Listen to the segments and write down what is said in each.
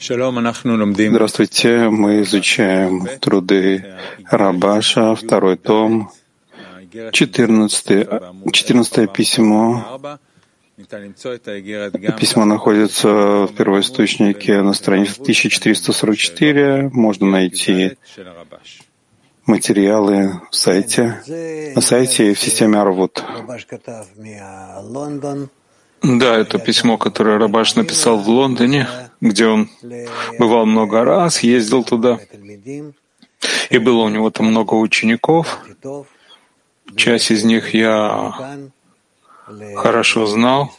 Здравствуйте, мы изучаем труды Рабаша, второй том, 14-е письмо. Письмо находится в первоисточнике на странице 1444. Можно найти материалы в сайте, на сайте и в системе Арвуд. Да, это письмо, которое Рабаш написал в Лондоне, где он бывал много раз, ездил туда. И было у него там много учеников. Часть из них я хорошо знал.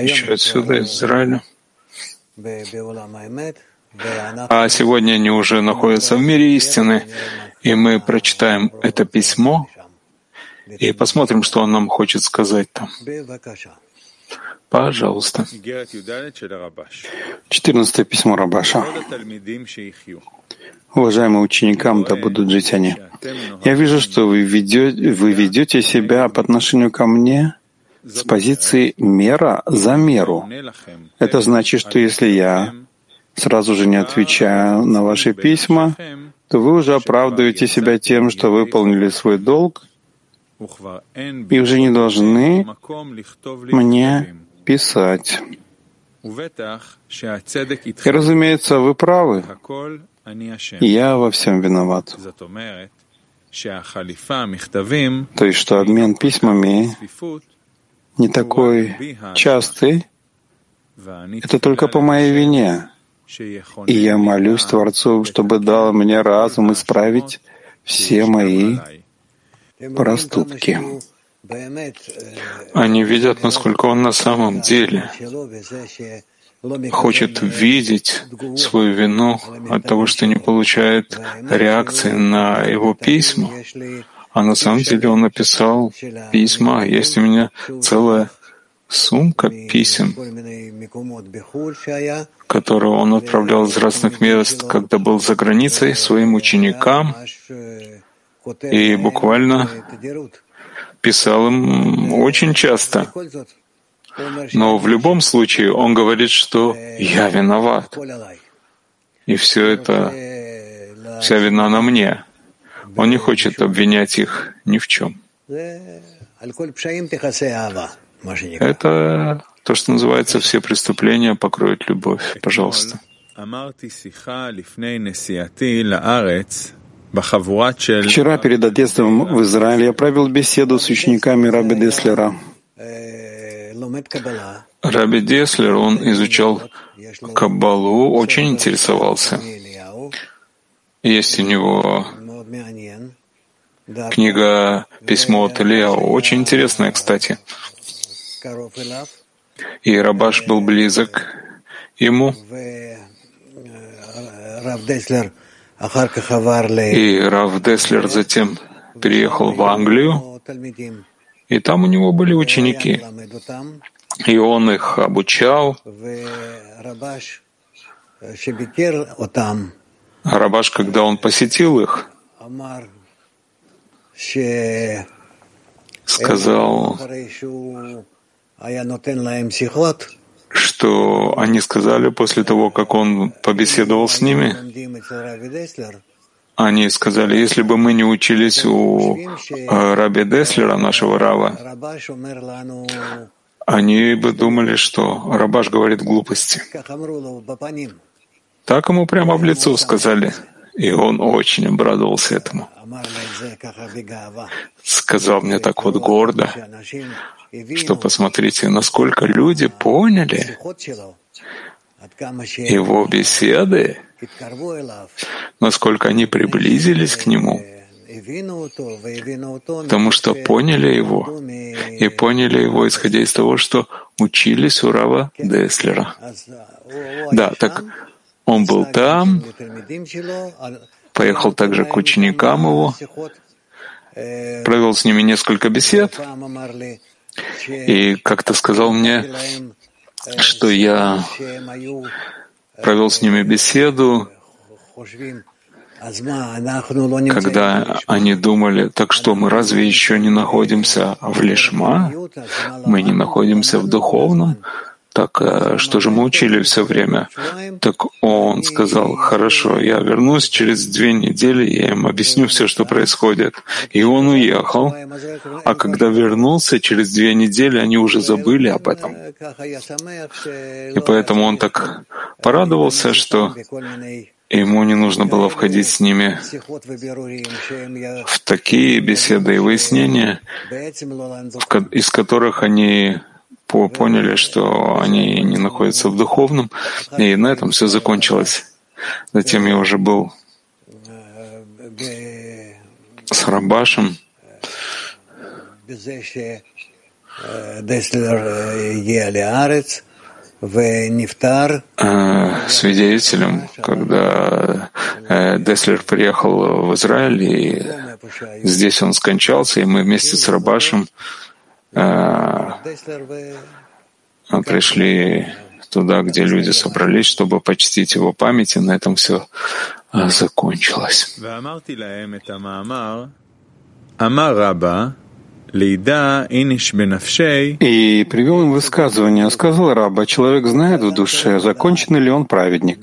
Еще отсюда, из Израиля. А сегодня они уже находятся в мире истины. И мы прочитаем это письмо и посмотрим, что он нам хочет сказать там. Пожалуйста. 14-е письмо Рабаша. Уважаемым ученикам, да будут жить они. Я вижу, что вы ведете себя по отношению ко мне с позиции мера за меру. Это значит, что если я сразу же не отвечаю на ваши письма, то вы уже оправдываете себя тем, что выполнили свой долг, и уже не должны мне писать. И, разумеется, вы правы. Я во всем виноват. То есть, что обмен письмами не такой частый, это только по моей вине. И я молюсь Творцу, чтобы дал мне разум исправить все мои проступки. Они видят, насколько он на самом деле хочет видеть свою вину от того, что не получает реакции на его письма. А на самом деле он написал письма. Есть у меня целая сумка писем, которую он отправлял из разных мест, когда был за границей, своим ученикам, и буквально писал им очень часто. Но в любом случае он говорит, что «я виноват». И все это, вся вина на мне. Он не хочет обвинять их ни в чем. Это то, что называется «все преступления покроют любовь». Пожалуйста. Вчера перед отъездом в Израиль я провел беседу с учениками Раби Деслера. Раби Деслер, он изучал Каббалу, очень интересовался. Есть у него книга «Письмо от Ильяу», очень интересная, кстати. И Рабаш был близок ему. И Рав Деслер затем переехал в Англию, и там у него были ученики, и он их обучал. Рабаш, когда он посетил их, сказал, что они сказали после того, как он побеседовал с ними, они сказали, если бы мы не учились у Раби Деслера, нашего Рава, они бы думали, что Рабаш говорит глупости. Так ему прямо в лицо сказали, и он очень обрадовался этому. Сказал мне так вот гордо, что посмотрите, насколько люди поняли его беседы, насколько они приблизились к нему, потому что поняли его, и поняли его, исходя из того, что учились у Рава Деслера. Да, так он был там, поехал также к ученикам его, провел с ними несколько бесед, и как-то сказал мне, что я провел с ними беседу, когда они думали, так что мы разве еще не находимся в лишма? Мы не находимся в духовном? Так что же мы учили все время? Так он сказал: хорошо, я вернусь через 2 недели, я им объясню все, что происходит. И он уехал. А когда вернулся через 2 недели, они уже забыли об этом. И поэтому он так порадовался, что ему не нужно было входить с ними в такие беседы и выяснения, из которых они поняли, что они не находятся в духовном, и на этом все закончилось. Затем я уже был с Рабашем. Свидетелем, когда Деслер приехал в Израиль, и здесь он скончался, и мы вместе с Рабашем пришли туда, где люди собрались, чтобы почтить его память, и на этом все закончилось. И привел им высказывание. Сказал Раба: человек знает в душе, закончен ли он праведник.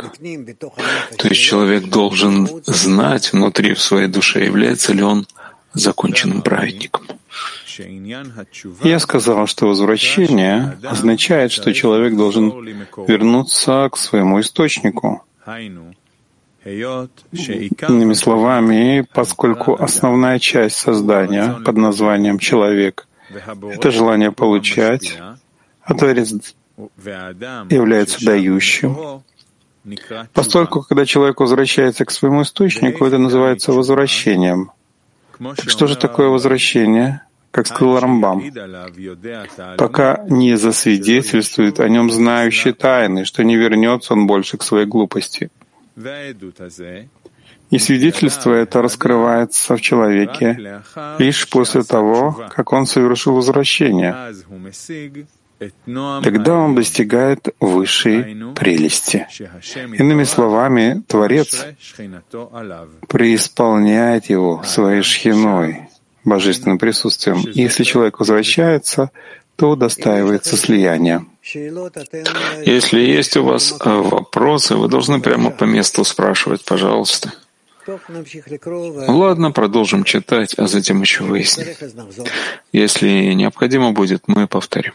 То есть человек должен знать внутри в своей душе, является ли он законченным праведником. Я сказал, что возвращение означает, что человек должен вернуться к своему источнику. Иными словами, поскольку основная часть создания под названием «человек» — это желание получать, а Творец является дающим, поскольку, когда человек возвращается к своему источнику, это называется возвращением. Так что же такое возвращение? Как сказал Рамбам, пока не засвидетельствует о нем знающий тайны, что не вернется он больше к своей глупости. И свидетельство это раскрывается в человеке лишь после того, как он совершил возвращение. Тогда он достигает высшей прелести. Иными словами, Творец преисполняет его своей шхиной, божественным присутствием. И если человек возвращается, то удостаивается слияния. Если есть у вас вопросы, вы должны прямо по месту спрашивать, пожалуйста. Ладно, продолжим читать, а затем еще выясним. Если необходимо будет, мы повторим.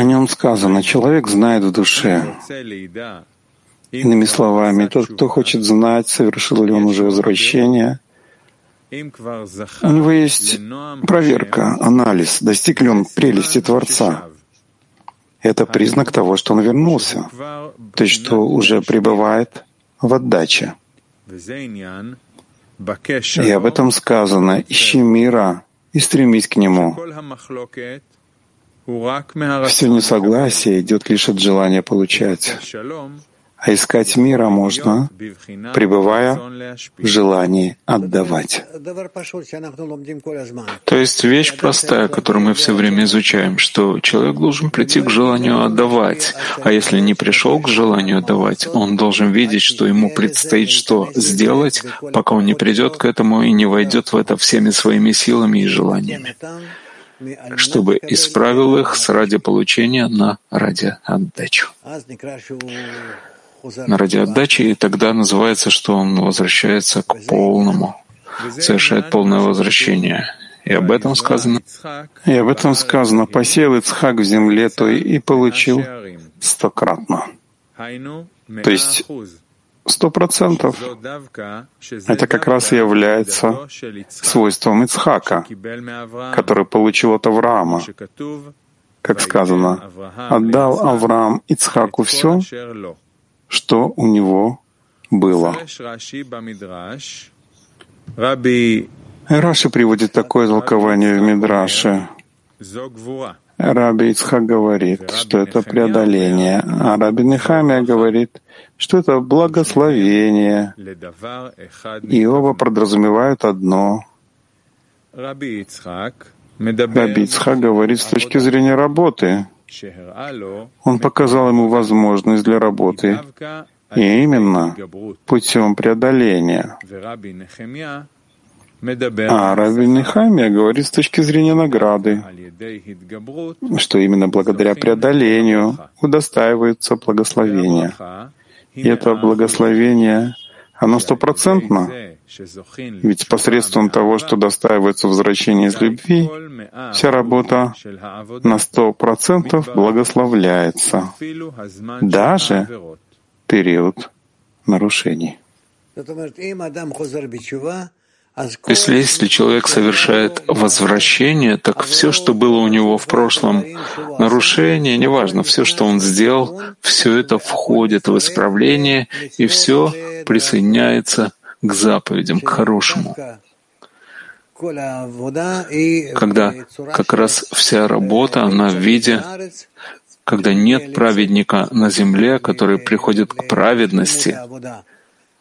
О нем сказано: человек знает в душе. Иными словами, тот, кто хочет знать, совершил ли он уже возвращение, у него есть проверка, анализ, достиг ли он прелести Творца. Это признак того, что он вернулся, то есть что уже пребывает в отдаче. И об этом сказано: «Ищи мира и стремись к нему». Все несогласие идет лишь от желания получать. А искать мира можно, пребывая в желании отдавать. То есть вещь простая, которую мы все время изучаем, что человек должен прийти к желанию отдавать, а если не пришел к желанию отдавать, он должен видеть, что ему предстоит что сделать, пока он не придет к этому и не войдет в это всеми своими силами и желаниями, чтобы исправил их с ради получения на ради отдачи. На ради отдачи, и тогда называется, что он возвращается к полному, совершает полное возвращение. И об этом сказано. Посеял Ицхак в земле той и получил 100-кратно. То есть 100%. Это как раз и является свойством Ицхака, который получил от Авраама. Как сказано: «Отдал Авраам Ицхаку все, что у него было». Раши приводит такое толкование в Мидраше. Раби Итха говорит, что это преодоление, а Раби Нехами говорит, что это благословение, и оба подразумевают одно. Раби Ицхак говорит с точки зрения работы. Он показал ему возможность для работы, и именно путем преодоления. А разве Нехами говорит с точки зрения награды, что именно благодаря преодолению удостаивается благословения? И это благословение, оно стопроцентно, ведь посредством того, что достаивается возвращение из любви, вся работа на 100% благословляется, даже период нарушений. Если человек совершает возвращение, так все, что было у него в прошлом, нарушение, неважно, все, что он сделал, все это входит в исправление, и все присоединяется к заповедям, к хорошему. Когда как раз вся работа, она в виде, когда нет праведника на земле, который приходит к праведности,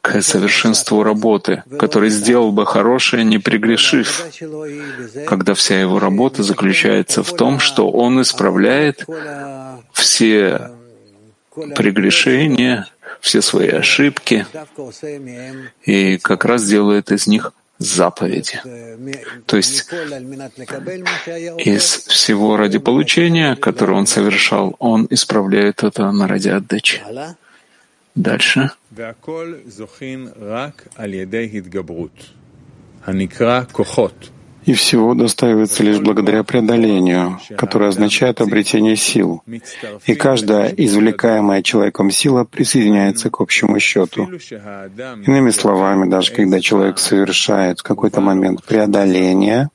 к совершенству работы, который сделал бы хорошее, не прегрешив, когда вся его работа заключается в том, что он исправляет все прегрешения, все свои ошибки, и как раз делает из них заповеди. То есть из всего ради получения, которое он совершал, он исправляет это на ради отдачи. Дальше. И всего достаивается лишь благодаря преодолению, которое означает обретение сил. И каждая извлекаемая человеком сила присоединяется к общему счету. Иными словами, даже когда человек совершает в какой-то момент преодоление,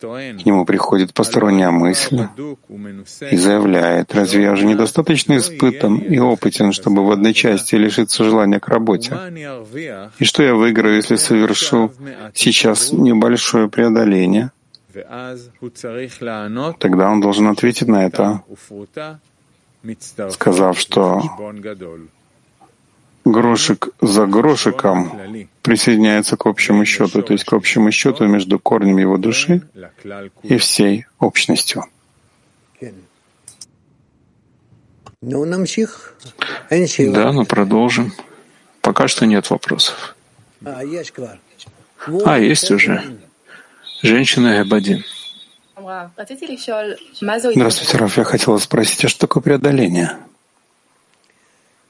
к нему приходит посторонняя мысль и заявляет: «Разве я уже недостаточно испытан и опытен, чтобы в одной части лишиться желания к работе? И что я выиграю, если совершу сейчас небольшое преодоление?» Тогда он должен ответить на это, сказав, что грошик за грошиком присоединяется к общему счету, то есть к общему счету между корнем его души и всей общностью. Да, но продолжим. Пока что нет вопросов. Есть уже. Женщина Эбадин. Здравствуйте, Раф. Я хотела спросить, а что такое преодоление?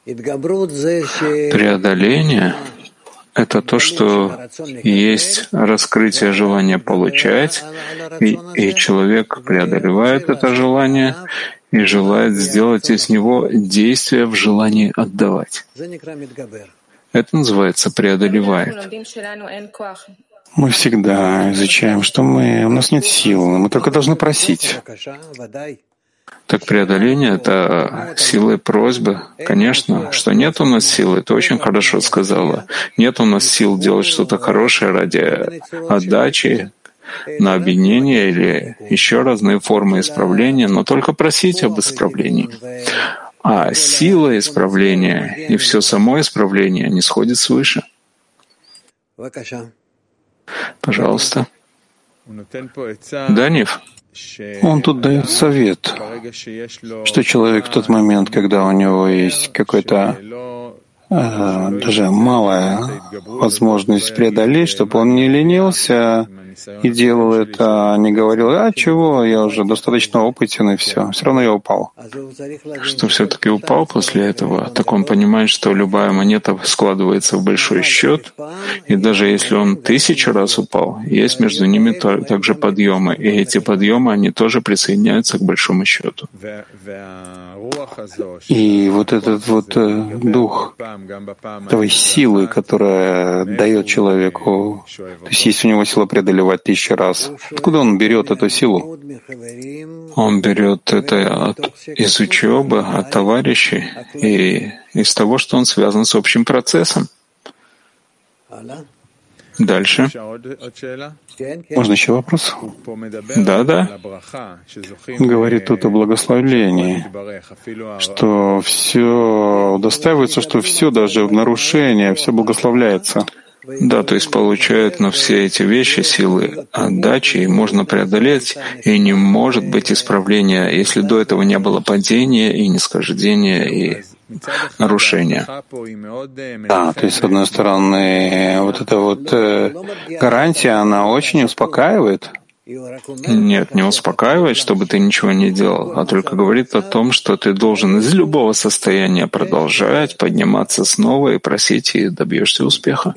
Преодоление — это то, что есть раскрытие желания получать, и человек преодолевает это желание и желает сделать из него действие в желании отдавать. Это называется преодолевает. Мы всегда изучаем, что у нас нет сил, мы только должны просить. Так преодоление — это сила просьбы. Конечно, что нет у нас силы, ты очень хорошо сказала. Нет у нас сил делать что-то хорошее ради отдачи, на объединение или еще разные формы исправления, но только просить об исправлении. А сила исправления и все само исправление не сходит свыше. Пожалуйста. Данив. Он тут дает совет, что человек в тот момент, когда у него есть какая-то даже малая возможность преодолеть, чтобы он не ленился и делал это, не говорил: «А чего, я уже достаточно опытен, и все, все равно я упал». Что все-таки упал после этого, так он понимает, что любая монета складывается в большой счет, и даже если он 1000 раз упал, есть между ними также подъемы, и эти подъемы, они тоже присоединяются к большому счету. И вот этот вот дух той силы, которая дает человеку, то есть есть у него сила преодолевания, 1000 раз. Откуда он берет эту силу? Он берет это из учебы, от товарищей и из того, что он связан с общим процессом. Дальше. Можно еще вопрос? Да. Он говорит тут о благословении, что все удостаивается, что все, даже в нарушение, все благословляется. Да, то есть получают на все эти вещи силы отдачи, и можно преодолеть, и не может быть исправления, если до этого не было падения и нисхождения, и нарушения. Да, то есть, с одной стороны, вот эта вот гарантия, она очень успокаивает. Нет, не успокаивает, чтобы ты ничего не делал, а только говорит о том, что ты должен из любого состояния продолжать, подниматься снова и просить, и добьешься успеха.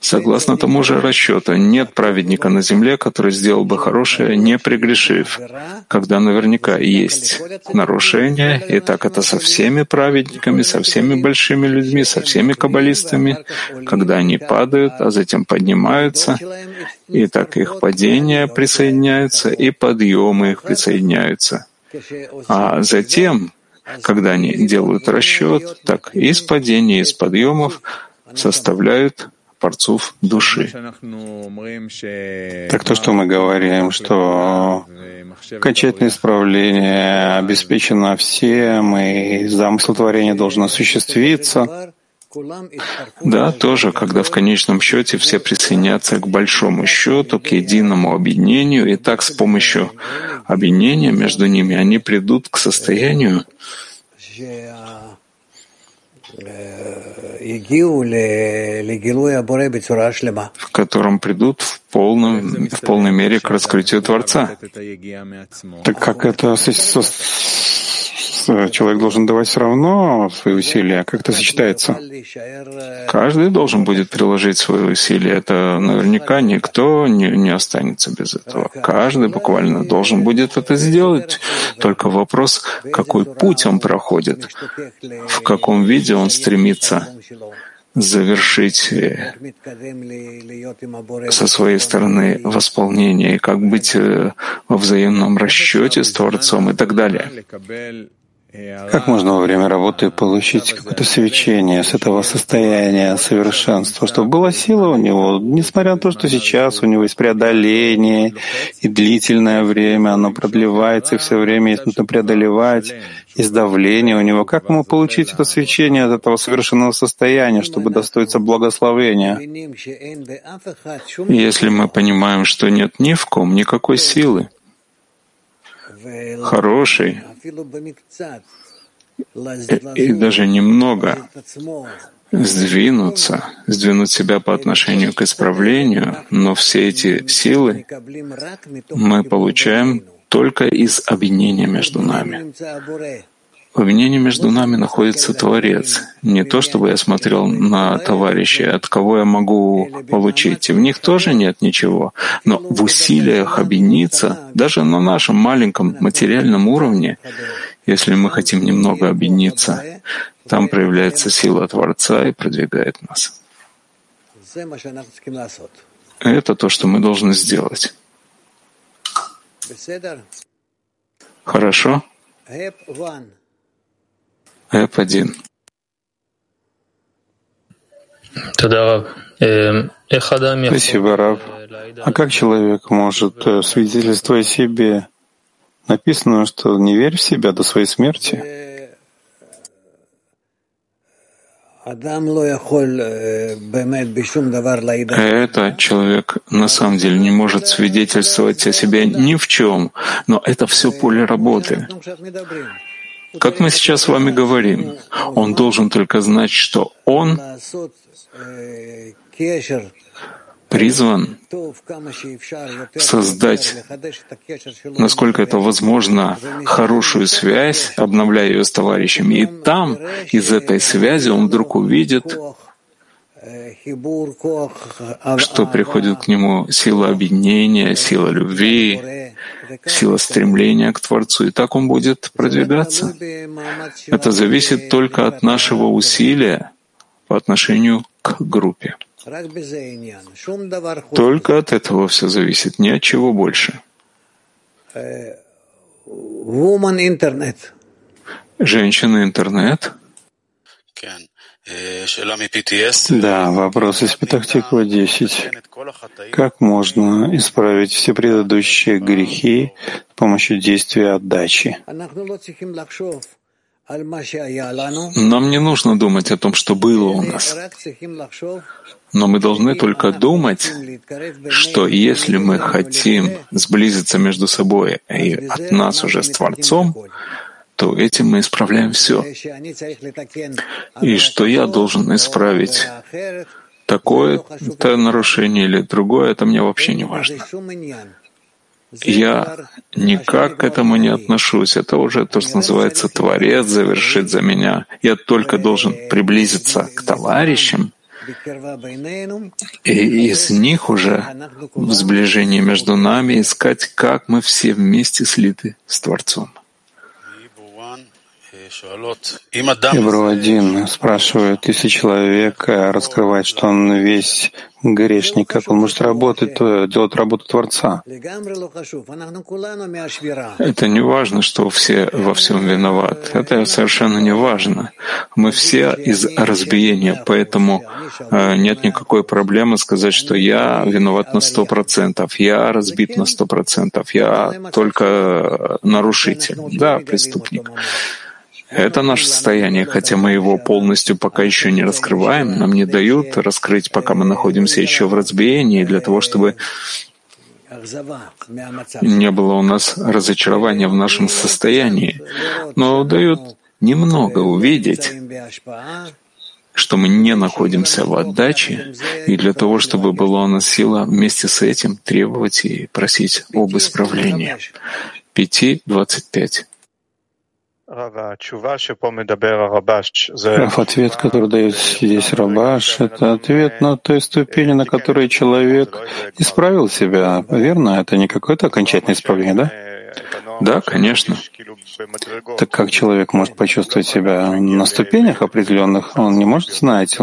Согласно тому же расчету, нет праведника на земле, который сделал бы хорошее, не прегрешив, когда наверняка есть нарушения, и так это со всеми праведниками, со всеми большими людьми, со всеми каббалистами, когда они падают, а затем поднимаются, и так их падения присоединяются, и подъемы их присоединяются. А затем, когда они делают расчет, так из падений, из подъемов составляют порцов души. Так то, что мы говорим, что окончательное исправление обеспечено всем, и замысел творения должен осуществиться. Да, тоже, когда в конечном счете все присоединятся к большому счету, к единому объединению, и так с помощью объединения между ними они придут к состоянию, в котором придут в полной мере к раскрытию Творца. Так как это человек должен давать все равно свои усилия, как это сочетается? Каждый должен будет приложить свои усилия. Это наверняка никто не останется без этого. Каждый буквально должен будет это сделать. Только вопрос, какой путь он проходит, в каком виде он стремится завершить со своей стороны восполнение, и как быть во взаимном расчете с Творцом и так далее. Как можно во время работы получить какое-то свечение с этого состояния совершенства, чтобы была сила у него, несмотря на то, что сейчас у него есть преодоление, и длительное время оно продлевается, и все время есть нужно преодолевать, есть давление у него. Как ему получить это свечение от этого совершенного состояния, чтобы достоиться благословения? Если мы понимаем, что нет ни в ком никакой силы, хороший, и даже немного сдвинуть себя по отношению к исправлению, но все эти силы мы получаем только из объединения между нами. В объединении между нами находится Творец. Не то, чтобы я смотрел на товарищей, от кого я могу получить. И в них тоже нет ничего. Но в усилиях объединиться, даже на нашем маленьком материальном уровне, если мы хотим немного объединиться, там проявляется сила Творца и продвигает нас. Это то, что мы должны сделать. Хорошо? F1. Спасибо, Рав. А как человек может свидетельствовать о себе? Написано, что не верь в себя до своей смерти. Это человек на самом деле не может свидетельствовать о себе ни в чем, но это все поле работы. Как мы сейчас с вами говорим, он должен только знать, что он призван создать, насколько это возможно, хорошую связь, обновляя ее с товарищами. И там, из этой связи, он вдруг увидит, что приходит к нему сила объединения, сила любви, сила стремления к Творцу, и так он будет продвигаться. Это зависит только от нашего усилия по отношению к группе. Только от этого все зависит, ни от чего больше. Женщина-интернет. Да, вопрос из Петах-Тиква 10. Как можно исправить все предыдущие грехи с помощью действия отдачи? Нам не нужно думать о том, что было у нас. Но мы должны только думать, что если мы хотим сблизиться между собой и от нас уже с Творцом, то этим мы исправляем все. И что я должен исправить такое-то нарушение или другое, это мне вообще не важно. Я никак к этому не отношусь. Это уже то, что называется «творец завершит за меня». Я только должен приблизиться к товарищам, и из них уже в сближении между нами искать, как мы все вместе слиты с Творцом. Ибро 1 спрашивает, если человек раскрывает, что он весь грешник, как он может работать, делать работу Творца? Это не важно, что все во всем виноваты. Это совершенно не важно. Мы все из разбиения, поэтому нет никакой проблемы сказать, что я виноват на 100%, я разбит на 100%, я только нарушитель, да, преступник. Это наше состояние, хотя мы его полностью пока еще не раскрываем, нам не дают раскрыть, пока мы находимся еще в разбиении, для того, чтобы не было у нас разочарования в нашем состоянии. Но дают немного увидеть, что мы не находимся в отдаче, и для того, чтобы была у нас сила вместе с этим требовать и просить об исправлении. 5:25. Ответ, который дает здесь Рабаш, это ответ на той ступени, на которой человек исправил себя, верно? Это не какое-то окончательное исправление, да? Да, конечно. Так как человек может почувствовать себя на ступенях определенных, он не может знать,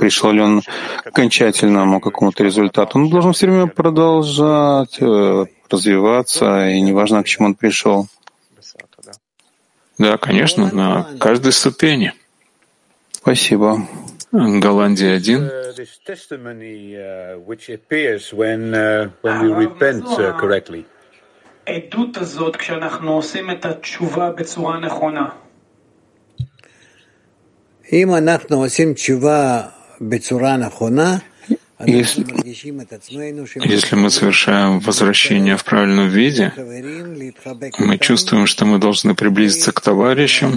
пришел ли он к окончательному какому-то результату. Он должен все время продолжать развиваться, и неважно, к чему он пришел. Да, конечно, на каждой ступени. Спасибо. Голландия 1. Если мы совершаем возвращение в правильном виде, мы чувствуем, что мы должны приблизиться к товарищам,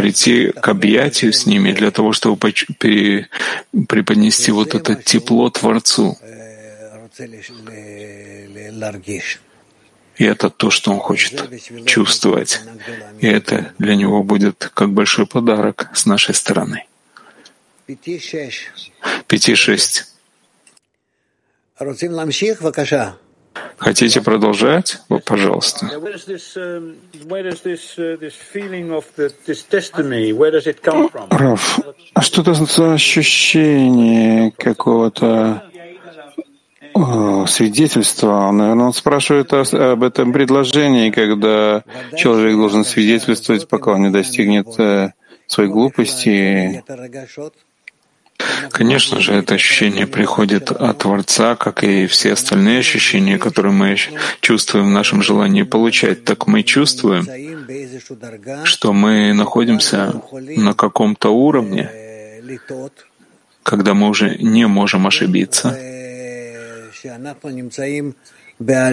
прийти к объятию с ними для того, чтобы преподнести вот это тепло Творцу. И это то, что он хочет чувствовать. И это для него будет как большой подарок с нашей стороны. 5:6. Хотите продолжать? Вот, пожалуйста. Раф, а что это за ощущение какого-то свидетельства? Наверное, он спрашивает об этом предложении, когда человек должен свидетельствовать, пока он не достигнет своей глупости. Конечно же, это ощущение приходит от Творца, как и все остальные ощущения, которые мы чувствуем в нашем желании получать. Так мы чувствуем, что мы находимся на каком-то уровне, когда мы уже не можем ошибиться. Да,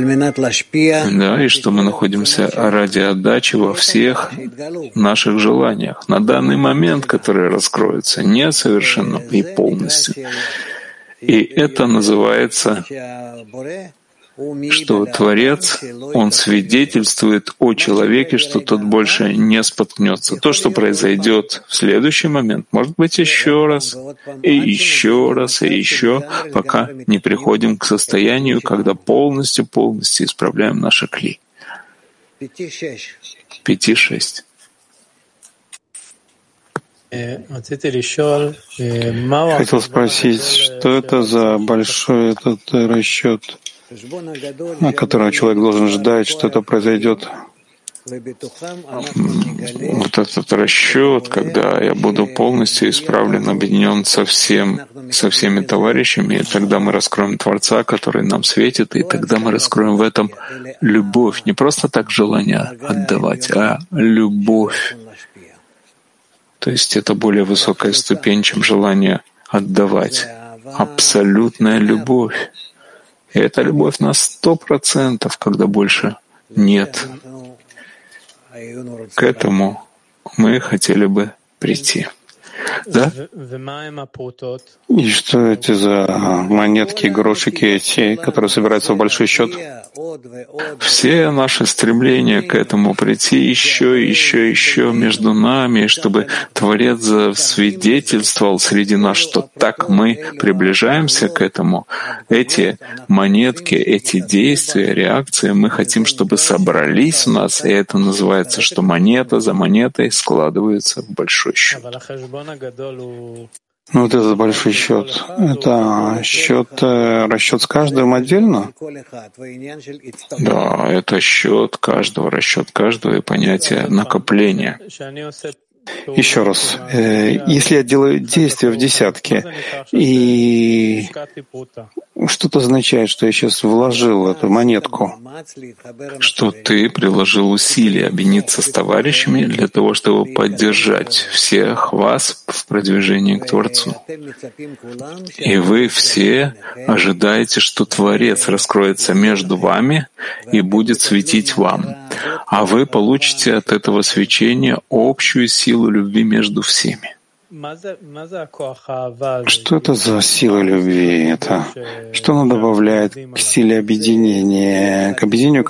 и что мы находимся ради отдачи во всех наших желаниях. На данный момент, который раскроется несовершенно и полностью. И это называется, что Творец, он свидетельствует о человеке, что тот больше не споткнется. То, что произойдет в следующий момент, может быть еще раз, и еще раз, и еще, пока не приходим к состоянию, когда полностью исправляем наши кли. 5:6. Хотел спросить, что это за большой этот расчет, которого человек должен ждать, что это произойдет. Вот этот расчет, когда я буду полностью исправлен, объединен со всеми товарищами, и тогда мы раскроем Творца, который нам светит, и тогда мы раскроем в этом любовь. Не просто так желание отдавать, а любовь. То есть это более высокая ступень, чем желание отдавать. Абсолютная любовь. И эта любовь на 100%, когда больше нет К этому мы хотели бы прийти. Да? И что эти за монетки, грошики эти, которые собираются в большой счет? Все наши стремления к этому прийти еще между нами, чтобы Творец свидетельствовал среди нас, что так мы приближаемся к этому. Эти монетки, эти действия, реакции, мы хотим, чтобы собрались у нас, и это называется, что монета за монетой складывается в большой счет. Ну, вот этот большой счет. Это расчет с каждым отдельно? Да, это расчет каждого и понятие накопления. Еще раз, если я делаю действие в десятке, и что-то означает, что я сейчас вложил эту монетку, что ты приложил усилия объединиться с товарищами для того, чтобы поддержать всех вас в продвижении к Творцу. И вы все ожидаете, что Творец раскроется между вами и будет светить вам. А вы получите от этого свечения общую силу любви между всеми. Что это за сила любви? Это что она добавляет к силе объединения, к объединению, над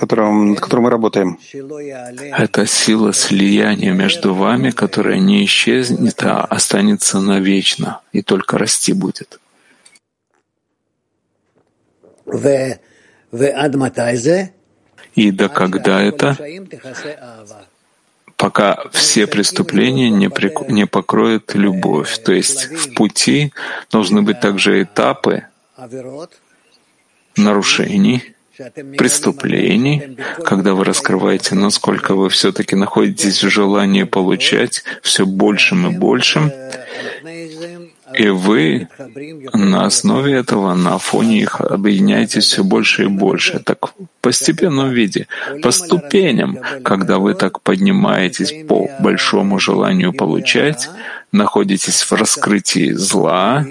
которым мы работаем? Это сила слияния между вами, которая не исчезнет, а останется навечно и только расти будет. И до когда это? Пока все преступления не покроет любовь. То есть в пути должны быть также этапы нарушений, преступлений, когда вы раскрываете, насколько вы все-таки находитесь в желании получать все большим и большим, и вы на основе этого, на фоне их объединяетесь все больше и больше. Так в постепенном виде, по ступеням, когда вы так поднимаетесь по большому желанию получать, находитесь в раскрытии зла,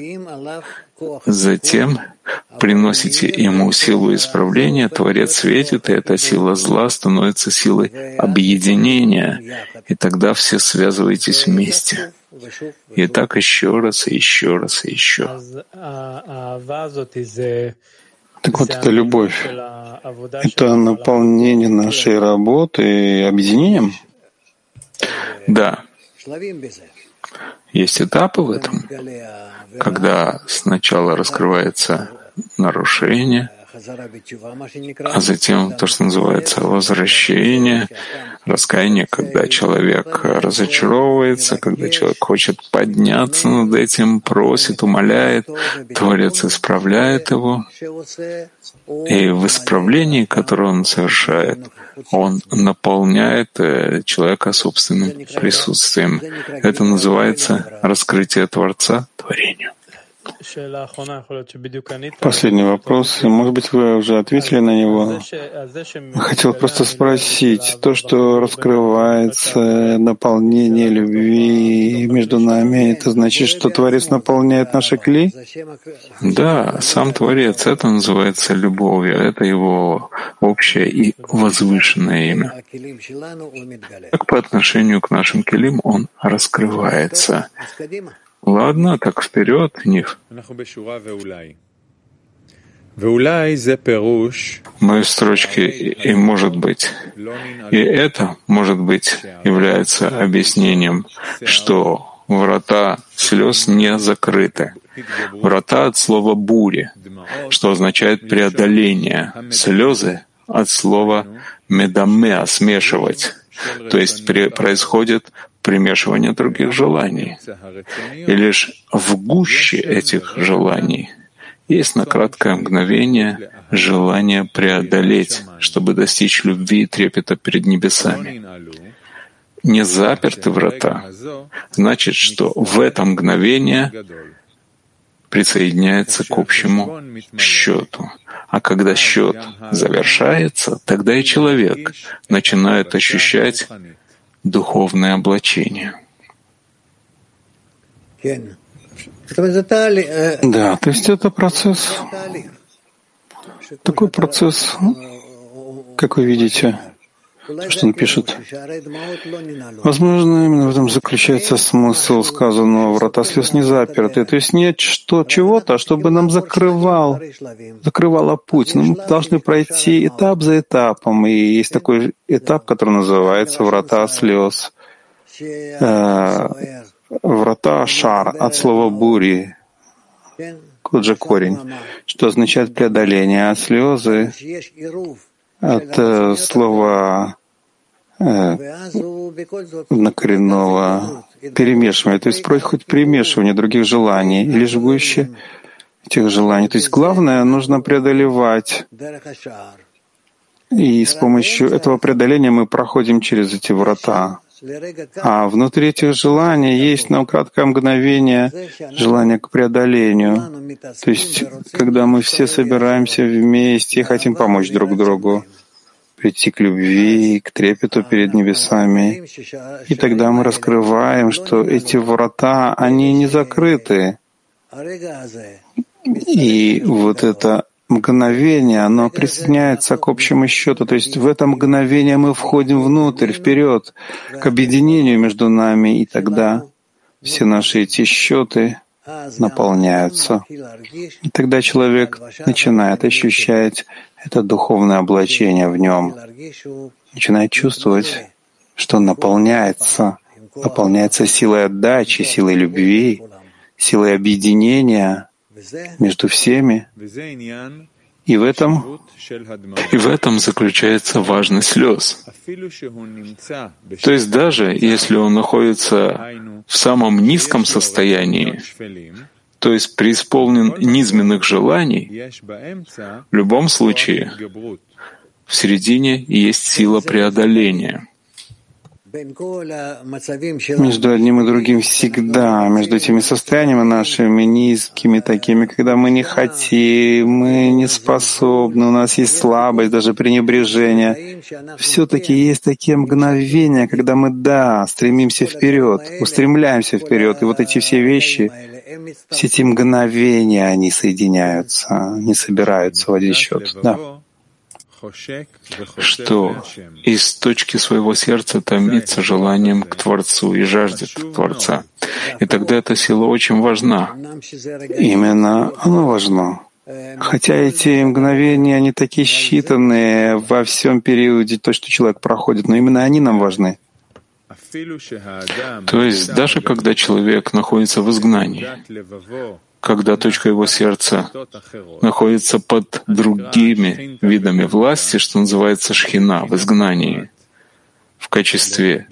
затем приносите ему силу исправления, Творец светит, и эта сила зла становится силой объединения, и тогда все связываетесь вместе. И так еще раз. Так вот, это любовь. Это наполнение нашей работы объединением? Да. Есть этапы в этом, когда сначала раскрывается нарушение, а затем то, что называется возвращение, раскаяние, когда человек разочаровывается, когда человек хочет подняться над этим, просит, умоляет, Творец исправляет его. И в исправлении, которое он совершает, он наполняет человека собственным присутствием. Это называется раскрытие Творца творению. Последний вопрос. Может быть, вы уже ответили на него. Хотел просто спросить. То, что раскрывается наполнение любви между нами, это значит, что Творец наполняет наши кли? Да, сам Творец. Это называется любовью. Это его общее и возвышенное имя. Так по отношению к нашим келим он раскрывается. Ладно, так вперед, них. Мы в строчке «и может быть». И это, может быть, является объяснением, что врата слез не закрыты. Врата от слова «бури», что означает «преодоление». Слезы от слова «медамеа» — «смешивать». То есть происходит примешивание других желаний. И лишь в гуще этих желаний есть на краткое мгновение желание преодолеть, чтобы достичь любви и трепета перед небесами. Не заперты врата, значит, что в это мгновение присоединяется к общему счету. А когда счет завершается, тогда и человек начинает ощущать духовное облачение. Да, то есть это процесс. Такой процесс, как вы видите, То, что он пишет. Возможно, именно в этом заключается смысл сказанного: «Врата слез не заперты». То есть нет чего-то, чтобы нам закрывало путь. Но мы должны пройти этап за этапом. И есть такой этап, который называется «Врата слез». Врата шар от слова «бури». Тут же корень, что означает преодоление, а слезы от слова однокоренного перемешивания, то есть происходит перемешивание других желаний или жгущие этих желаний. То есть главное нужно преодолевать. И с помощью этого преодоления мы проходим через эти врата. А внутри этих желаний есть нам краткое мгновение желания к преодолению. То есть, когда мы все собираемся вместе и хотим помочь друг другу, прийти к любви, к трепету перед небесами. И тогда мы раскрываем, что эти врата, они не закрыты. И вот это мгновение, оно присоединяется к общему счету. То есть в это мгновение мы входим внутрь, вперед, к объединению между нами, и тогда все наши эти счеты наполняются. И тогда человек начинает ощущать это духовное облачение в нем, начинает чувствовать, что он наполняется силой отдачи, силой любви, силой объединения между всеми. И в этом заключается важность слез. То есть даже если он находится в самом низком состоянии, то есть преисполнен низменных желаний, в любом случае в середине есть сила преодоления. Между одним и другим всегда, между этими состояниями нашими низкими, такими, когда мы не хотим, мы не способны, у нас есть слабость, даже пренебрежение, все-таки есть такие мгновения, когда мы, стремимся вперед, устремляемся вперед, и вот эти все вещи, все эти мгновения, они соединяются, они собираются в один счет, что из точки своего сердца томится желанием к Творцу и жаждет Творца. И тогда эта сила очень важна. Именно она важна. Хотя эти мгновения, они такие считанные во всем периоде, то, что человек проходит, но именно они нам важны. То есть даже когда человек находится в изгнании, когда точка его сердца находится под другими видами власти, что называется шхина, в изгнании, в качестве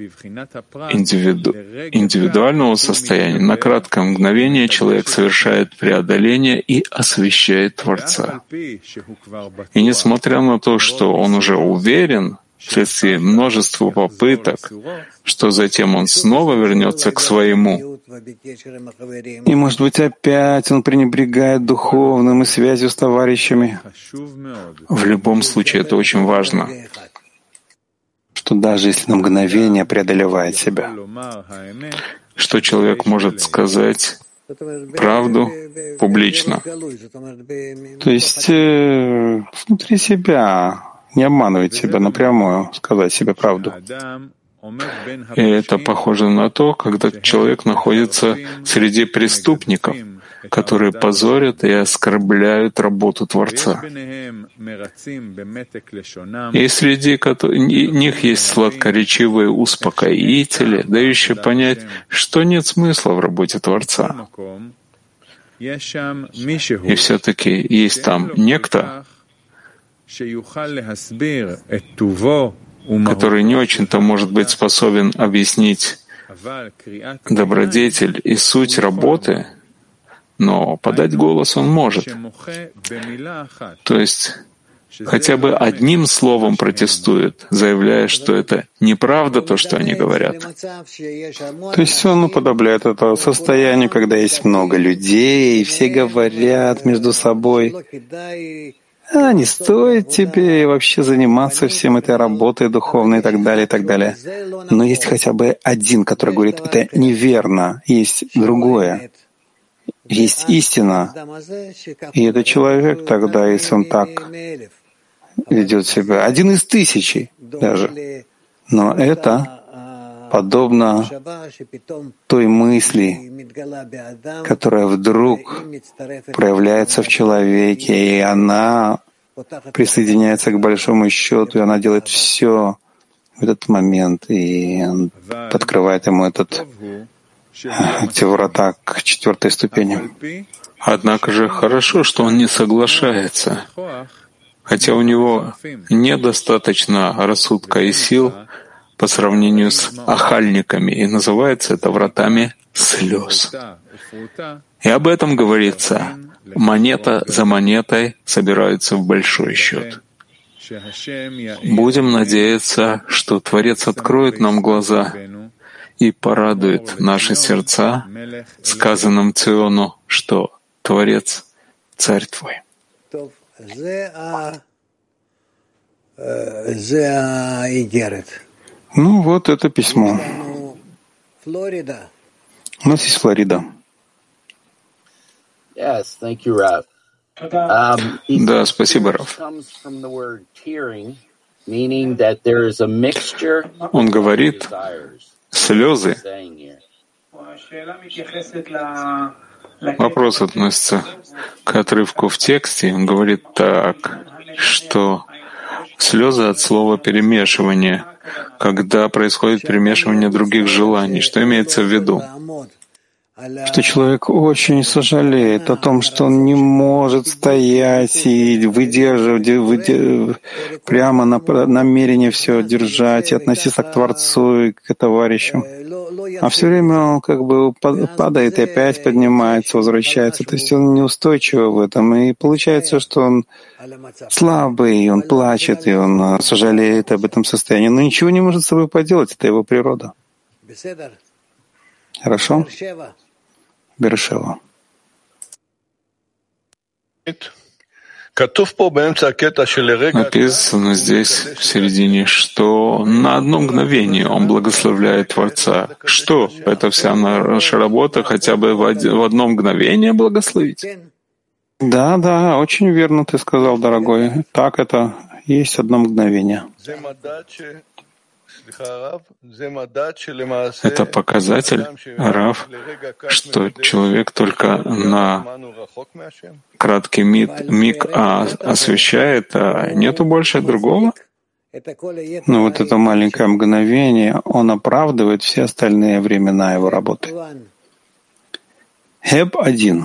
индивидуального состояния, на краткое мгновение человек совершает преодоление и освещает Творца. И несмотря на то, что он уже уверен, вследствие множества попыток, что затем он снова вернется к своему. И, может быть, опять он пренебрегает духовным и связью с товарищами. В любом случае, это очень важно, что даже если на мгновение преодолевает себя, что человек может сказать правду публично. То есть внутри себя, не обманывать себя напрямую, сказать себе правду. И это похоже на то, когда человек находится среди преступников, которые позорят и оскорбляют работу Творца. И среди них есть сладкоречивые успокоители, дающие понять, что нет смысла в работе Творца. И все-таки есть там некто, который не очень-то, может быть, способен объяснить добродетель и суть работы, но подать голос он может. То есть хотя бы одним словом протестует, заявляя, что это неправда то, что они говорят. То есть он уподобляет это состоянию, когда есть много людей, и все говорят между собой: не стоит тебе вообще заниматься всем этой работой духовной и так далее, и так далее. Но есть хотя бы один, который говорит: это неверно, есть другое, есть истина. И этот человек тогда, если он так ведет себя, один из тысячи, Но это подобно той мысли, которая вдруг проявляется в человеке, и она присоединяется к большому счету, и она делает все в этот момент, и он подкрывает ему эти врата к четвертой ступени. Однако же хорошо, что он не соглашается, хотя у него недостаточно рассудка и сил по сравнению с ахальниками, и называется это вратами слез. И об этом говорится: монета за монетой собираются в большой счет. Будем надеяться, что Творец откроет нам глаза и порадует наши сердца сказанным Циону, что Творец — Царь Твой. Вот это письмо. У нас есть Флорида. Да, спасибо, Рав. Он говорит «слезы». Вопрос относится к отрывку в тексте. Он говорит так, что слезы от слова «перемешивание», когда происходит перемешивание других желаний. Что имеется в виду? Что человек очень сожалеет о том, что он не может стоять и выдерживать, прямо намерение все держать и относиться к Творцу и к товарищам. А все время он как бы падает и опять поднимается, возвращается. То есть он неустойчивый в этом. И получается, что он слабый, и он плачет, и он сожалеет об этом состоянии. Но ничего не может с собой поделать, это его природа. Хорошо? Беэр-Шева. Написано здесь в середине, что на одно мгновение он благословляет Творца. Что? Это вся наша работа, хотя бы в одно мгновение благословить? Да, очень верно ты сказал, дорогой. Так это есть одно мгновение. Это показатель, Рав, что человек только на краткий миг освещает, а нету больше другого. Но вот это маленькое мгновение, он оправдывает все остальные времена его работы. Хеб-1.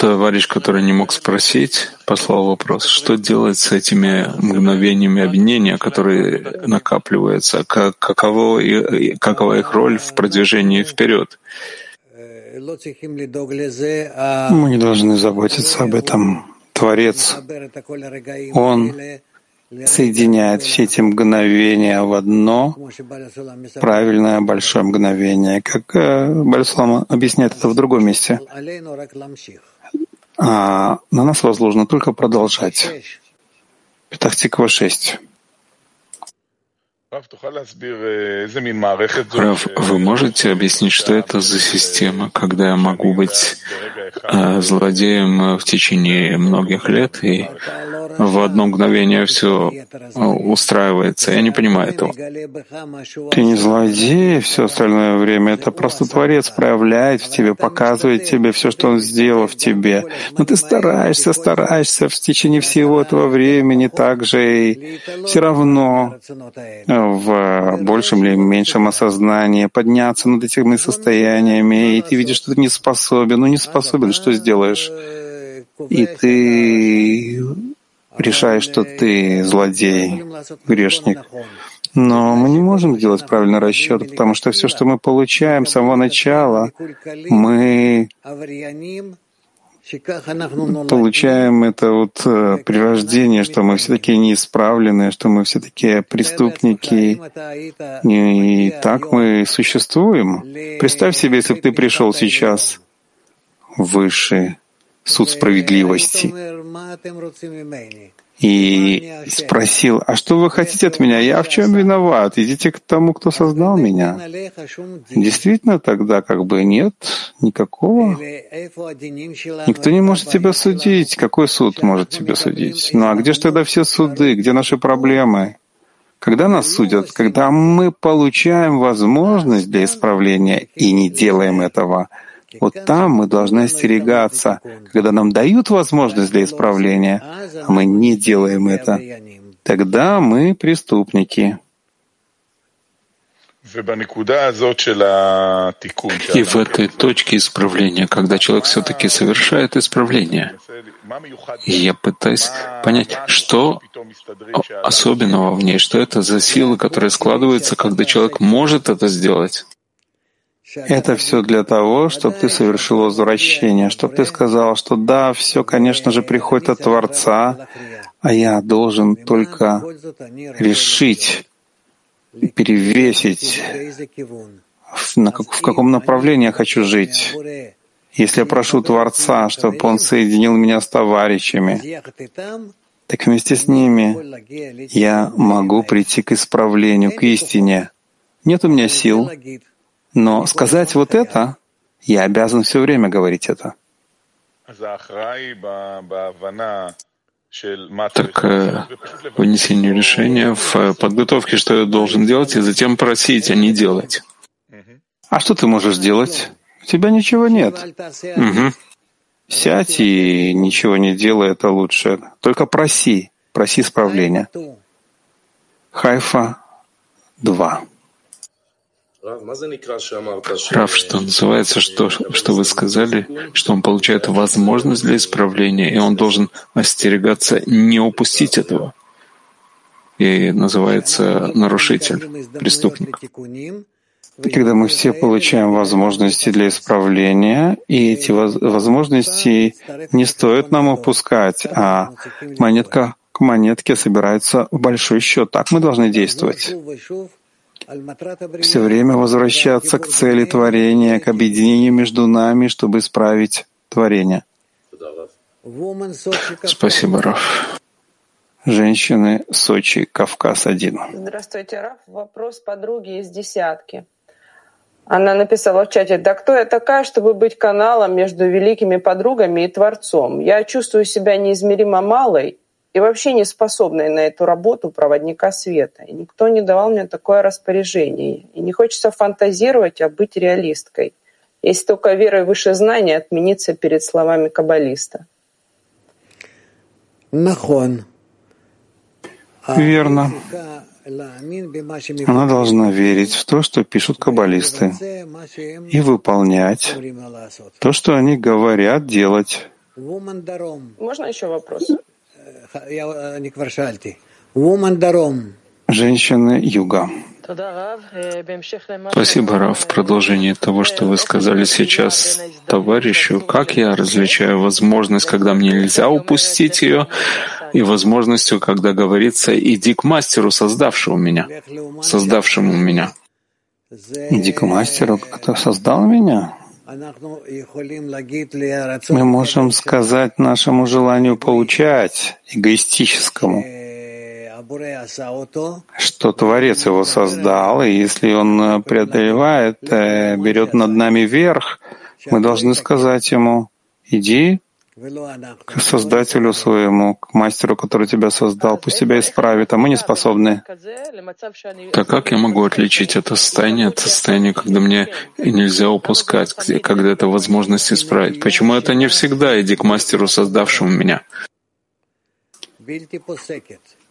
Товарищ, который не мог спросить, послал вопрос: что делать с этими мгновениями обвинения, которые накапливаются? Какова их роль в продвижении вперед? Мы не должны заботиться об этом. Творец, Он соединяет все эти мгновения в одно правильное большое мгновение. Как Бааль Сулам объясняет это в другом месте. А на нас возложено только продолжать. Петах-Тиква 6. Рав, вы можете объяснить, что это за система, когда я могу быть злодеем в течение многих лет, и в одно мгновение все устраивается? Я не понимаю этого. Ты не злодей все остальное время. Это просто Творец проявляет в тебе, показывает тебе все, что Он сделал в тебе. Но ты стараешься в течение всего этого времени также, и все равно в большем или меньшем осознании подняться над этими состояниями, и ты видишь, что ты не способен. Ну, не способен, что сделаешь? И ты решаешь, что ты злодей, грешник. Но мы не можем делать правильный расчет, потому что все, что мы получаем с самого начала, мы получаем это при рождении, что мы все-таки неисправленные, что мы все-таки преступники. И так мы существуем. Представь себе, если бы ты пришел сейчас в высший суд справедливости. и спросил: «А что вы хотите от меня? Я в чем виноват? Идите к тому, кто создал меня». Действительно, тогда как бы нет никакого. Никто не может тебя судить. Какой суд может тебя судить? Ну а где же тогда все суды? Где наши проблемы? Когда нас судят? Когда мы получаем возможность для исправления и не делаем этого. Вот там мы должны остерегаться, когда нам дают возможность для исправления, а мы не делаем это. Тогда мы преступники. И в этой точке исправления, когда человек все-таки совершает исправление, я пытаюсь понять, что особенного в ней, что это за силы, которые складываются, когда человек может это сделать. Это все для того, чтобы ты совершил возвращение, чтобы ты сказал, что да, все, конечно же, приходит от Творца, а я должен только решить, перевесить, в каком направлении я хочу жить. Если я прошу Творца, чтобы Он соединил меня с товарищами, так вместе с ними я могу прийти к исправлению, к истине. Нет у меня сил. Но сказать вот это, я обязан все время говорить это. Так вынесение решения в подготовке, что я должен делать, и затем просить, а не делать. А что ты можешь делать? У тебя ничего нет. Угу. Сядь и ничего не делай, это лучше. Только проси, проси исправления. Хайфа 2. Рав, что называется, что вы сказали, что он получает возможность для исправления, и он должен остерегаться не упустить этого. И называется нарушитель, преступник. Когда мы все получаем возможности для исправления, и эти возможности не стоит нам упускать, а монетка к монетке собирается в большой счет. Так мы должны действовать. Все время возвращаться к цели творения, к объединению между нами, чтобы исправить творение. Спасибо, Рав. Женщины Сочи, Кавказ-1. Здравствуйте, Рав. Вопрос подруги из десятки. Она написала в чате: «Да кто я такая, чтобы быть каналом между великими подругами и Творцом? Я чувствую себя неизмеримо малой и вообще не способной на эту работу проводника света. И никто не давал мне такое распоряжение. И не хочется фантазировать, а быть реалисткой. Если только вера и высшее знание отменится перед словами каббалиста». Нахон. Верно. Она должна верить в то, что пишут каббалисты, и выполнять то, что они говорят делать. Можно еще вопрос? Женщины Юга. Спасибо, Рав. В продолжении того, что вы сказали сейчас товарищу, как я различаю возможность, когда мне нельзя упустить ее, и возможностью, когда говорится: «Иди к мастеру, создавшему меня». «Иди к мастеру, кто создал меня». Мы можем сказать нашему желанию получать, эгоистическому, что Творец его создал, и если он преодолевает, берет над нами верх, мы должны сказать ему: «Иди к Создателю своему, к мастеру, который тебя создал, пусть тебя исправит, а мы не способны». Так как я могу отличить это состояние от состояния, когда мне нельзя упускать, когда это возможность исправить? Почему это не всегда «иди к мастеру, создавшему меня»?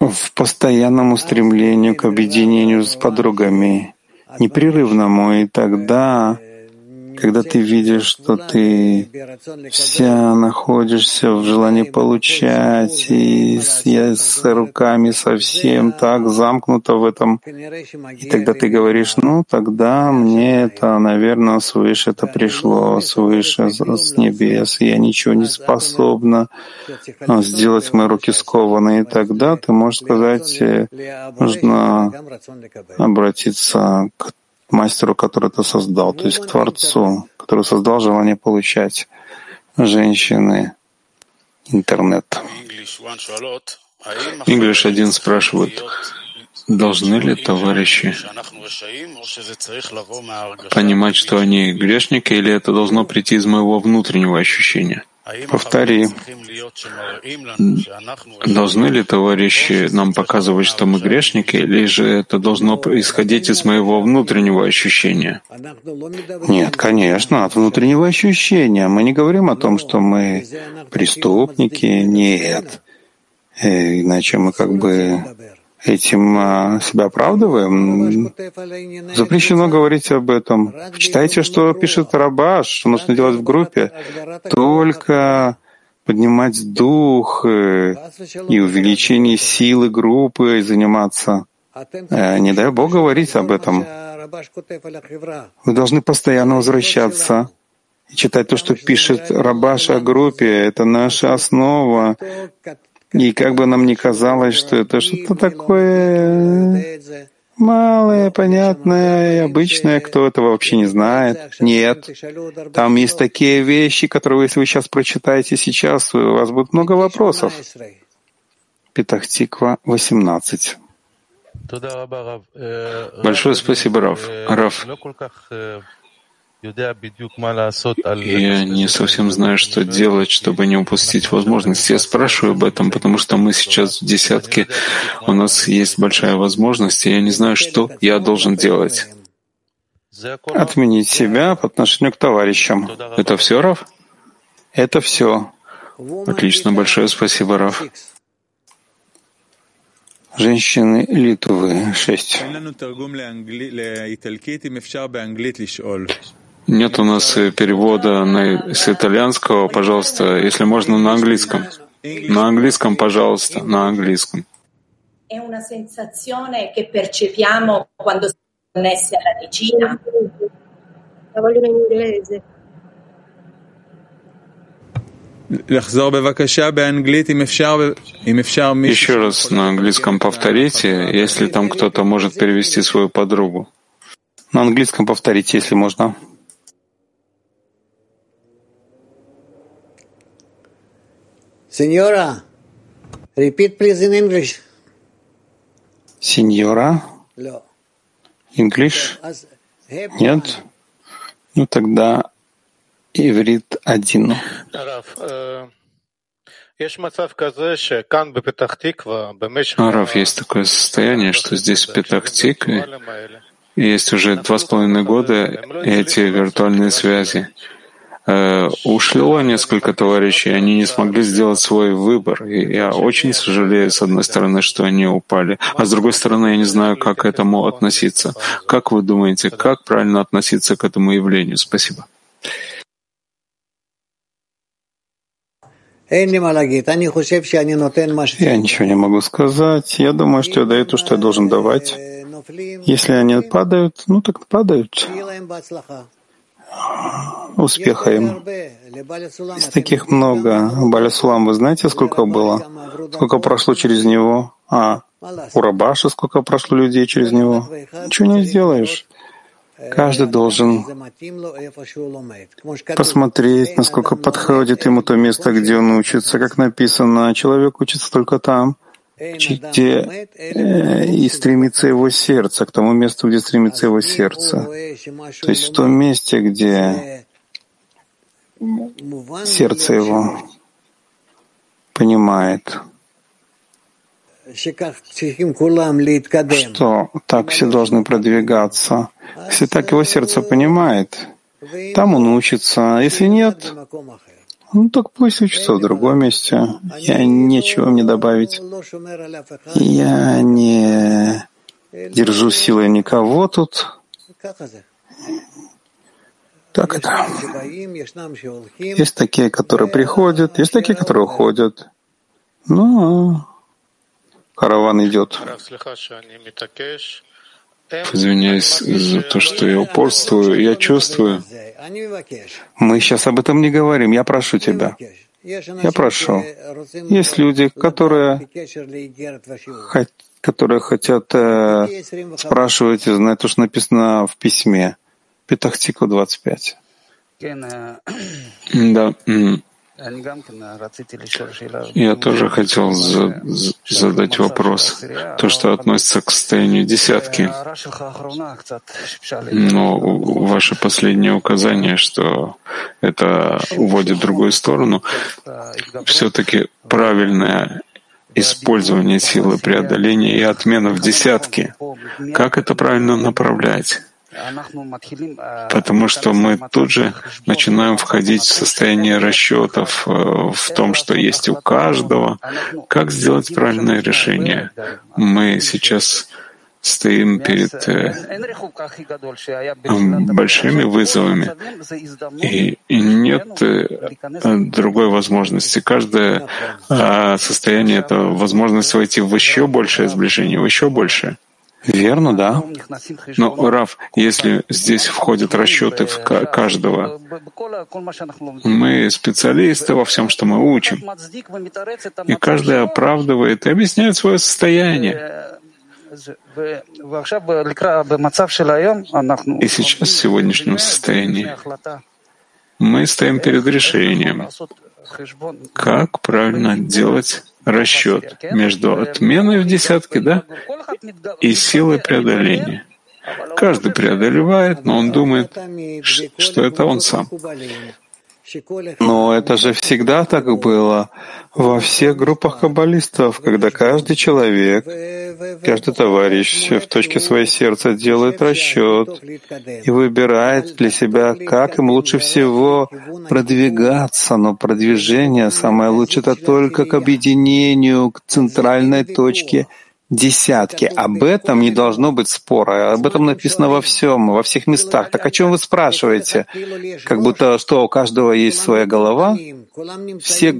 В постоянном устремлении к объединению с подругами, непрерывному, и тогда... Когда ты видишь, что ты вся находишься в желании получать, и с руками совсем так замкнута в этом, и тогда ты говоришь: «Ну, тогда мне это, наверное, свыше это пришло, свыше, с небес, я ничего не способна сделать, мои руки скованы». И тогда ты можешь сказать: «Нужно обратиться к мастеру, который это создал», то есть к Творцу, который создал желание получать. Женщины, интернет. Игорь один спрашивает, должны ли товарищи понимать, что они грешники, или это должно прийти из моего внутреннего ощущения? Повтори. Должны ли товарищи нам показывать, что мы грешники, или же это должно исходить из моего внутреннего ощущения? Нет, конечно, от внутреннего ощущения. Мы не говорим о том, что мы преступники. Нет. Иначе мы как бы этим себя оправдываем. Запрещено говорить об этом. Читайте, что пишет Рабаш, что нужно делать в группе. Только поднимать дух и увеличение силы группы заниматься. Не дай Бог говорить об этом. Вы должны постоянно возвращаться и читать то, что пишет Рабаш о группе. Это наша основа. И как бы нам ни казалось, что это что-то такое малое, понятное и обычное, кто этого вообще не знает. Нет. Там есть такие вещи, которые, если вы сейчас прочитаете сейчас, у вас будет много вопросов. Петах-Тиква, 18. Большое спасибо, Рав. Я не совсем знаю, что делать, чтобы не упустить возможность. Я спрашиваю об этом, потому что мы сейчас в десятке, у нас есть большая возможность, и я не знаю, что я должен делать. Отменить себя по отношению к товарищам. Это все, Рав? Это все. Отлично, большое спасибо, Рав. Женщины Литвы, 6. Нет у нас перевода с итальянского, пожалуйста, если можно, на английском. На английском, пожалуйста, на английском. Еще раз на английском повторите, если там кто-то может перевести свою подругу. На английском повторите, если можно. Сеньора, repeat please in English. Сеньора? English? Нет? Ну тогда иврит 1. Рав, есть такое состояние, что здесь в Петах-Тикве есть уже 2,5 года эти виртуальные связи. Ушло несколько товарищей, они не смогли сделать свой выбор. И я очень сожалею, с одной стороны, что они упали, а с другой стороны, я не знаю, как к этому относиться. Как вы думаете, как правильно относиться к этому явлению? Спасибо. Я ничего не могу сказать. Я думаю, что я даю то, что я должен давать. Если они падают, ну так падают. Успеха им. Из таких много. Бааль Сулам, вы знаете, сколько было? Сколько прошло через него? А у Рабаша сколько прошло людей через него? Ничего не сделаешь. Каждый должен посмотреть, насколько подходит ему то место, где он учится. Как написано, человек учится только там, где и стремится его сердце, к тому месту, где стремится его сердце. То есть в том месте, где сердце его понимает, что так все должны продвигаться. Если так его сердце понимает, там он учится. Если нет, ну так пусть учится в другом месте. Я нечего мне добавить. Я не держу силой никого тут. Так это. Есть такие, которые приходят, есть такие, которые уходят. Ну, караван идет. Извиняюсь за то, что я упорствую, я чувствую. Мы сейчас об этом не говорим. Я прошу тебя. Я прошу. Есть люди, которые хотят спрашивать и знать то, что написано в письме. Петах-Тиква 25. Да. Я тоже хотел задать вопрос, то, что относится к состоянию десятки. Но ваше последнее указание, что это уводит в другую сторону, все-таки правильное использование силы преодоления и отмена в десятки. Как это правильно направлять? Потому что мы тут же начинаем входить в состояние расчетов в том, что есть у каждого. Как сделать правильное решение? Мы сейчас стоим перед большими вызовами, и нет другой возможности. Каждое состояние — это возможность войти в еще большее сближение, в еще большее. Верно, да. Но, Рав, если здесь входят расчеты в каждого, мы специалисты во всем, что мы учим, и каждый оправдывает и объясняет свое состояние. И сейчас, в сегодняшнем состоянии, мы стоим перед решением, как правильно делать расчет между отменой в десятке, да, и силой преодоления. Каждый преодолевает, но он думает, что это он сам. Но это же всегда так было во всех группах каббалистов, когда каждый человек, каждый товарищ в точке своего сердца делает расчет и выбирает для себя, как им лучше всего продвигаться. Но продвижение самое лучшее — это только к объединению, к центральной точке десятки. Об этом не должно быть спора. Об этом написано во всем, во всех местах. Так о чем вы спрашиваете? Как будто что, у каждого есть своя голова? Все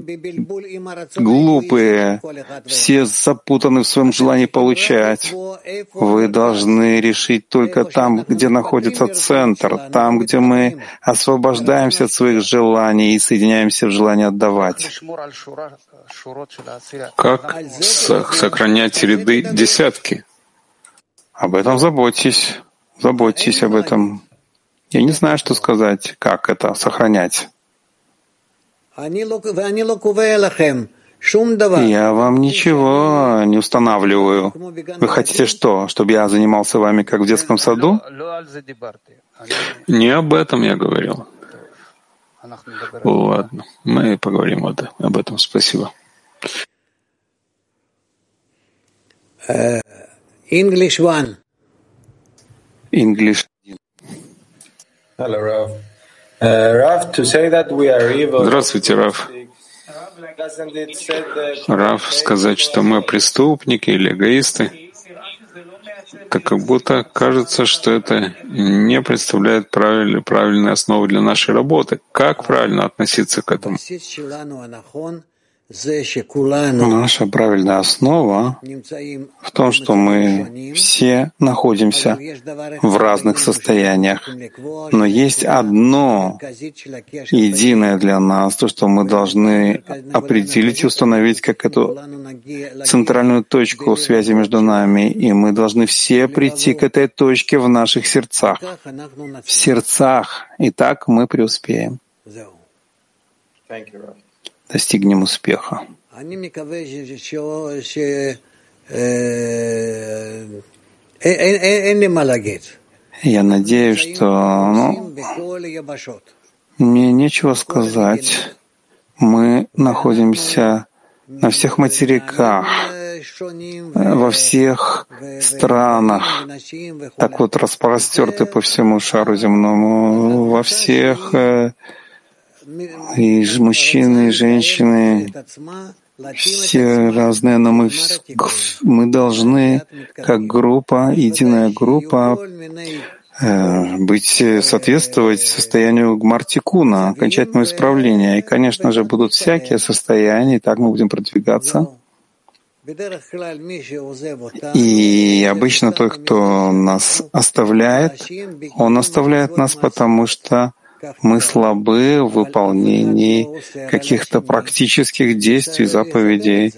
глупые, все запутаны в своем желании получать. Вы должны решить только там, где находится центр, там, где мы освобождаемся от своих желаний и соединяемся в желании отдавать. Как сохранять ряды десятки? Об этом заботьтесь. Заботьтесь об этом. Я не знаю, что сказать, как это сохранять. Я вам ничего не устанавливаю. Вы хотите что? Чтобы я занимался вами, как в детском саду? Не об этом я говорил. Ладно, мы поговорим об этом. Спасибо. English one. English. Hello, Rav. Rav, to say that we are evil. Здравствуйте, Рав. Рав, сказать, что мы преступники или эгоисты, так как будто кажется, что это не представляет правильной основы для нашей работы. Как правильно относиться к этому? Наша правильная основа в том, что мы все находимся в разных состояниях, но есть одно единое для нас, то, что мы должны определить и установить как эту центральную точку связи между нами, и мы должны все прийти к этой точке в наших сердцах. В сердцах. И так мы преуспеем. Достигнем успеха. Я надеюсь, что мне нечего сказать. Мы находимся на всех материках, во всех странах, так вот распростерты по всему шару земному, во всех... И мужчины, и женщины, все разные, но мы должны, как группа, единая группа, соответствовать состоянию гмартикуна, окончательного исправления. И, конечно же, будут всякие состояния, и так мы будем продвигаться. И обычно тот, кто нас оставляет, он оставляет нас, потому что мы слабы в выполнении каких-то практических действий, заповедей.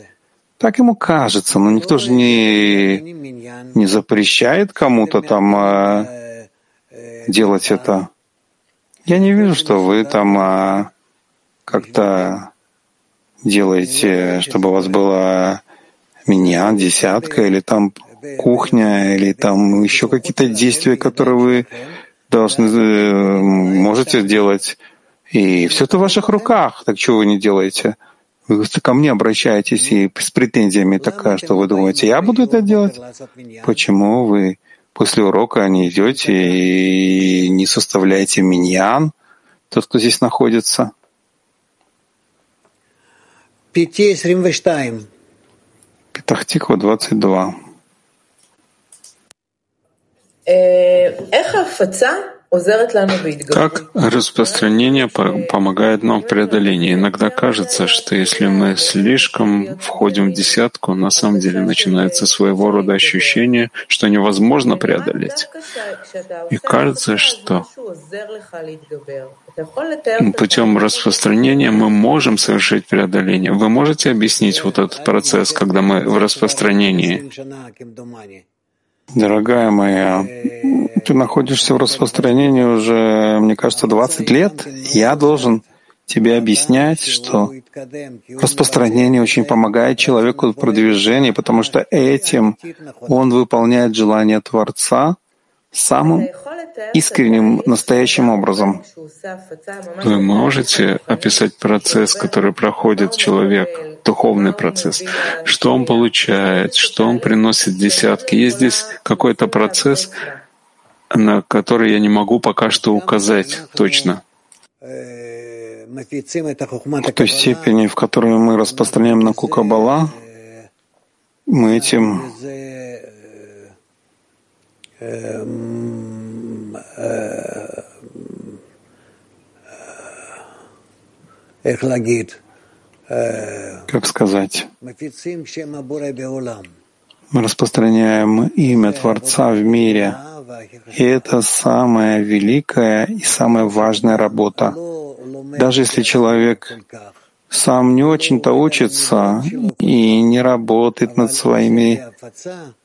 Так ему кажется, но никто же не запрещает кому-то там делать это. Я не вижу, что вы там как-то делаете, чтобы у вас была миньян, десятка, или там кухня, или там еще какие-то действия, которые вы должны, можете сделать. И все это в ваших руках. Так чего вы не делаете? Вы ко мне обращаетесь и с претензиями такая, что вы думаете, я буду это делать? Почему вы после урока не идете и не составляете миньян, тот, кто здесь находится? 5:22. Петах-Тиква 22. Как распространение помогает нам в преодолении? Иногда кажется, что если мы слишком входим в десятку, на самом деле начинается своего рода ощущение, что невозможно преодолеть. И кажется, что путем распространения мы можем совершить преодоление. Вы можете объяснить вот этот процесс, когда мы в распространении? Дорогая моя, ты находишься в распространении уже, мне кажется, 20 лет. Я должен тебе объяснять, что распространение очень помогает человеку в продвижении, потому что этим он выполняет желание Творца самым искренним, настоящим образом. Вы можете описать процесс, который проходит человек, духовный процесс? Что он получает, что он приносит десятки? Есть здесь какой-то процесс, на который я не могу пока что указать точно. В той степени, в которой мы распространяем на Кукабала, мы этим как сказать? Мы распространяем имя Творца в мире. И это самая великая и самая важная работа. Даже если человек сам не очень-то учится и не работает над своими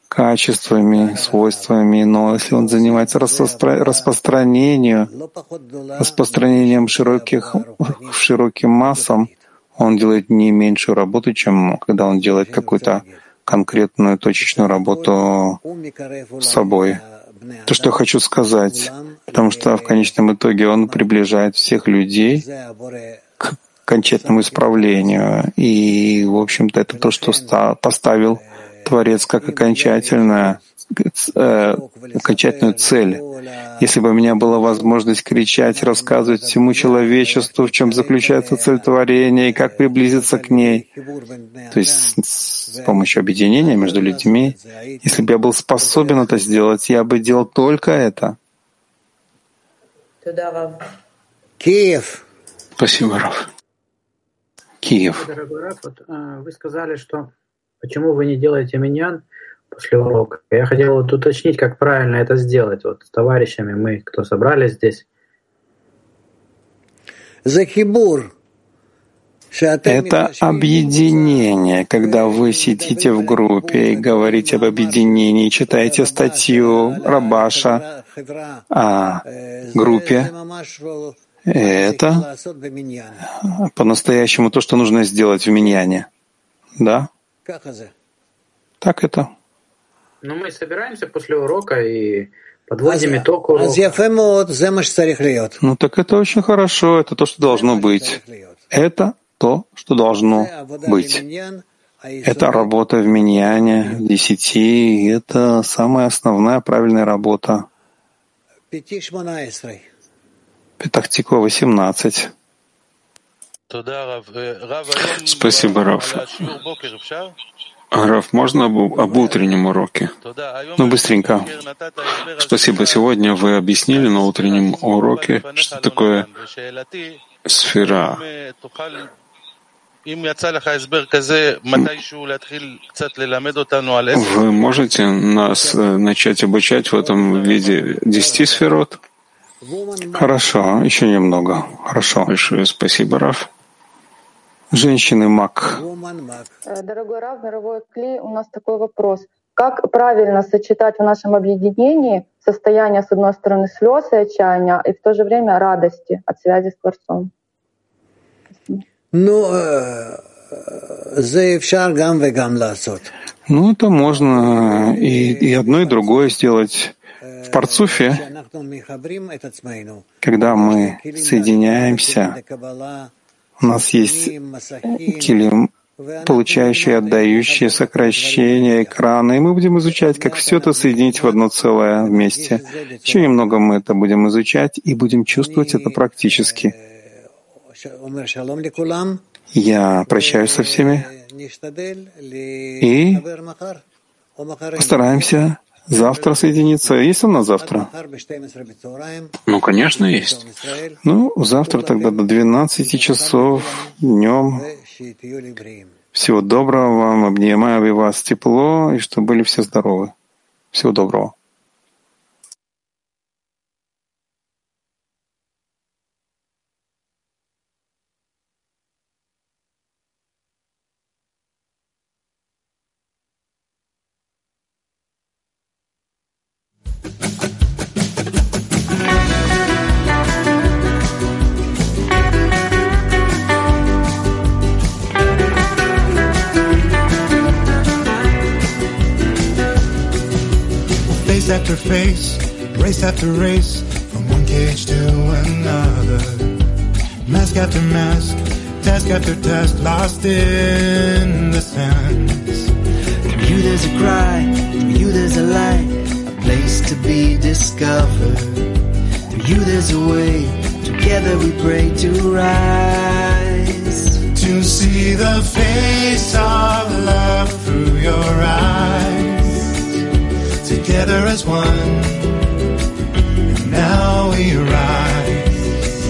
качествами, свойствами, но если он занимается распространением широким массам, он делает не меньшую работу, чем когда он делает какую-то конкретную точечную работу с собой. То, что я хочу сказать, потому что в конечном итоге он приближает всех людей к окончательному исправлению. И, в общем-то, это то, что поставил Творец как окончательную цель. Если бы у меня была возможность кричать, рассказывать всему человечеству, в чем заключается цель творения и как приблизиться к ней, то есть с помощью объединения между людьми, если бы я был способен это сделать, я бы делал только это. Киев. Спасибо, Рав. Киев. Дорогой Рав, вы сказали, что почему вы не делаете миньян после урока? Я хотел вот уточнить, как правильно это сделать. Вот с товарищами мы, кто собрались здесь. Это объединение, когда вы сидите в группе и говорите об объединении, читаете статью Рабаша о группе. Это по-настоящему то, что нужно сделать в миньяне. Да? Так это. Но мы собираемся после урока и подводим итог урока. Ну так это очень хорошо, это то, что должно быть. Это то, что должно быть. Это работа в миньяне, в десяти, это самая основная правильная работа. Петах-Тиква 18. Спасибо, Рав. Рав, можно об утреннем уроке? Ну, быстренько. Спасибо. Сегодня вы объяснили на утреннем уроке, что такое сфера. Вы можете нас начать обучать в этом виде 10 сферот? Хорошо, еще немного. Хорошо. Большое спасибо, Рав. Женщины-маг. Дорогой Рав, мировой Кли, у нас такой вопрос. Как правильно сочетать в нашем объединении состояние, с одной стороны, слез и отчаяния, и в то же время радости от связи с Творцом? Ну, Ну, это можно и одно, и другое сделать. В парцуфе, когда мы соединяемся, у нас есть килим, получающие, отдающие, сокращения, экраны, и мы будем изучать, как все это соединить в одно целое вместе. Еще немного мы это будем изучать и будем чувствовать это практически. Я прощаюсь со всеми и постараемся завтра соединиться. Есть она завтра? Ну, конечно, есть. Ну, завтра тогда до 12 часов днем. Всего доброго вам, обнимаю вас тепло, и чтобы были все здоровы. Всего доброго. Face, race after race, from one cage to another. Mask after mask, task after task, lost in the sands. Through you there's a cry, through you there's a light, a place to be discovered. Through you there's a way, together we pray to rise. To see the face of love through your eyes. Together as one, and now we rise,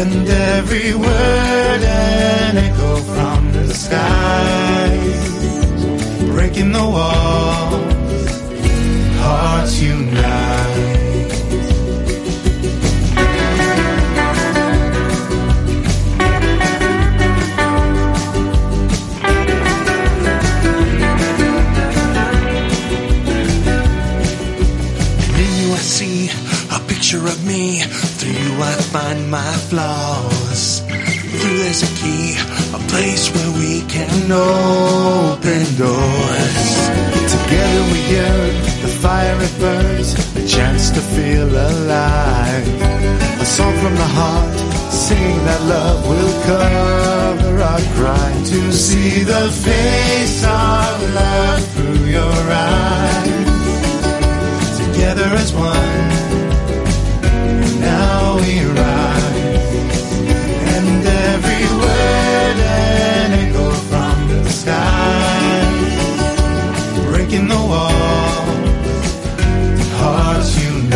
and every word an echo from the skies, breaking the walls, hearts unite. Of me, through you I find my flaws. Through there's a key, a place where we can open doors. Together we yearn, the fire it burns, a chance to feel alive. A song from the heart, singing that love will cover our crime. To see the face of love through your eyes, together as one. Now we rise, and every word an echo from the skies, breaking the wall, hearts unite.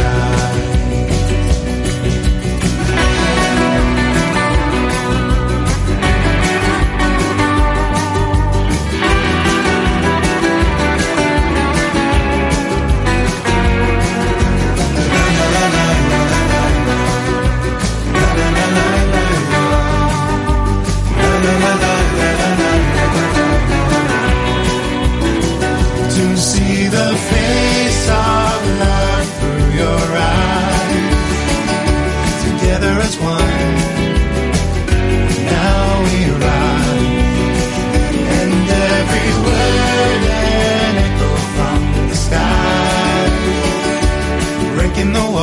In the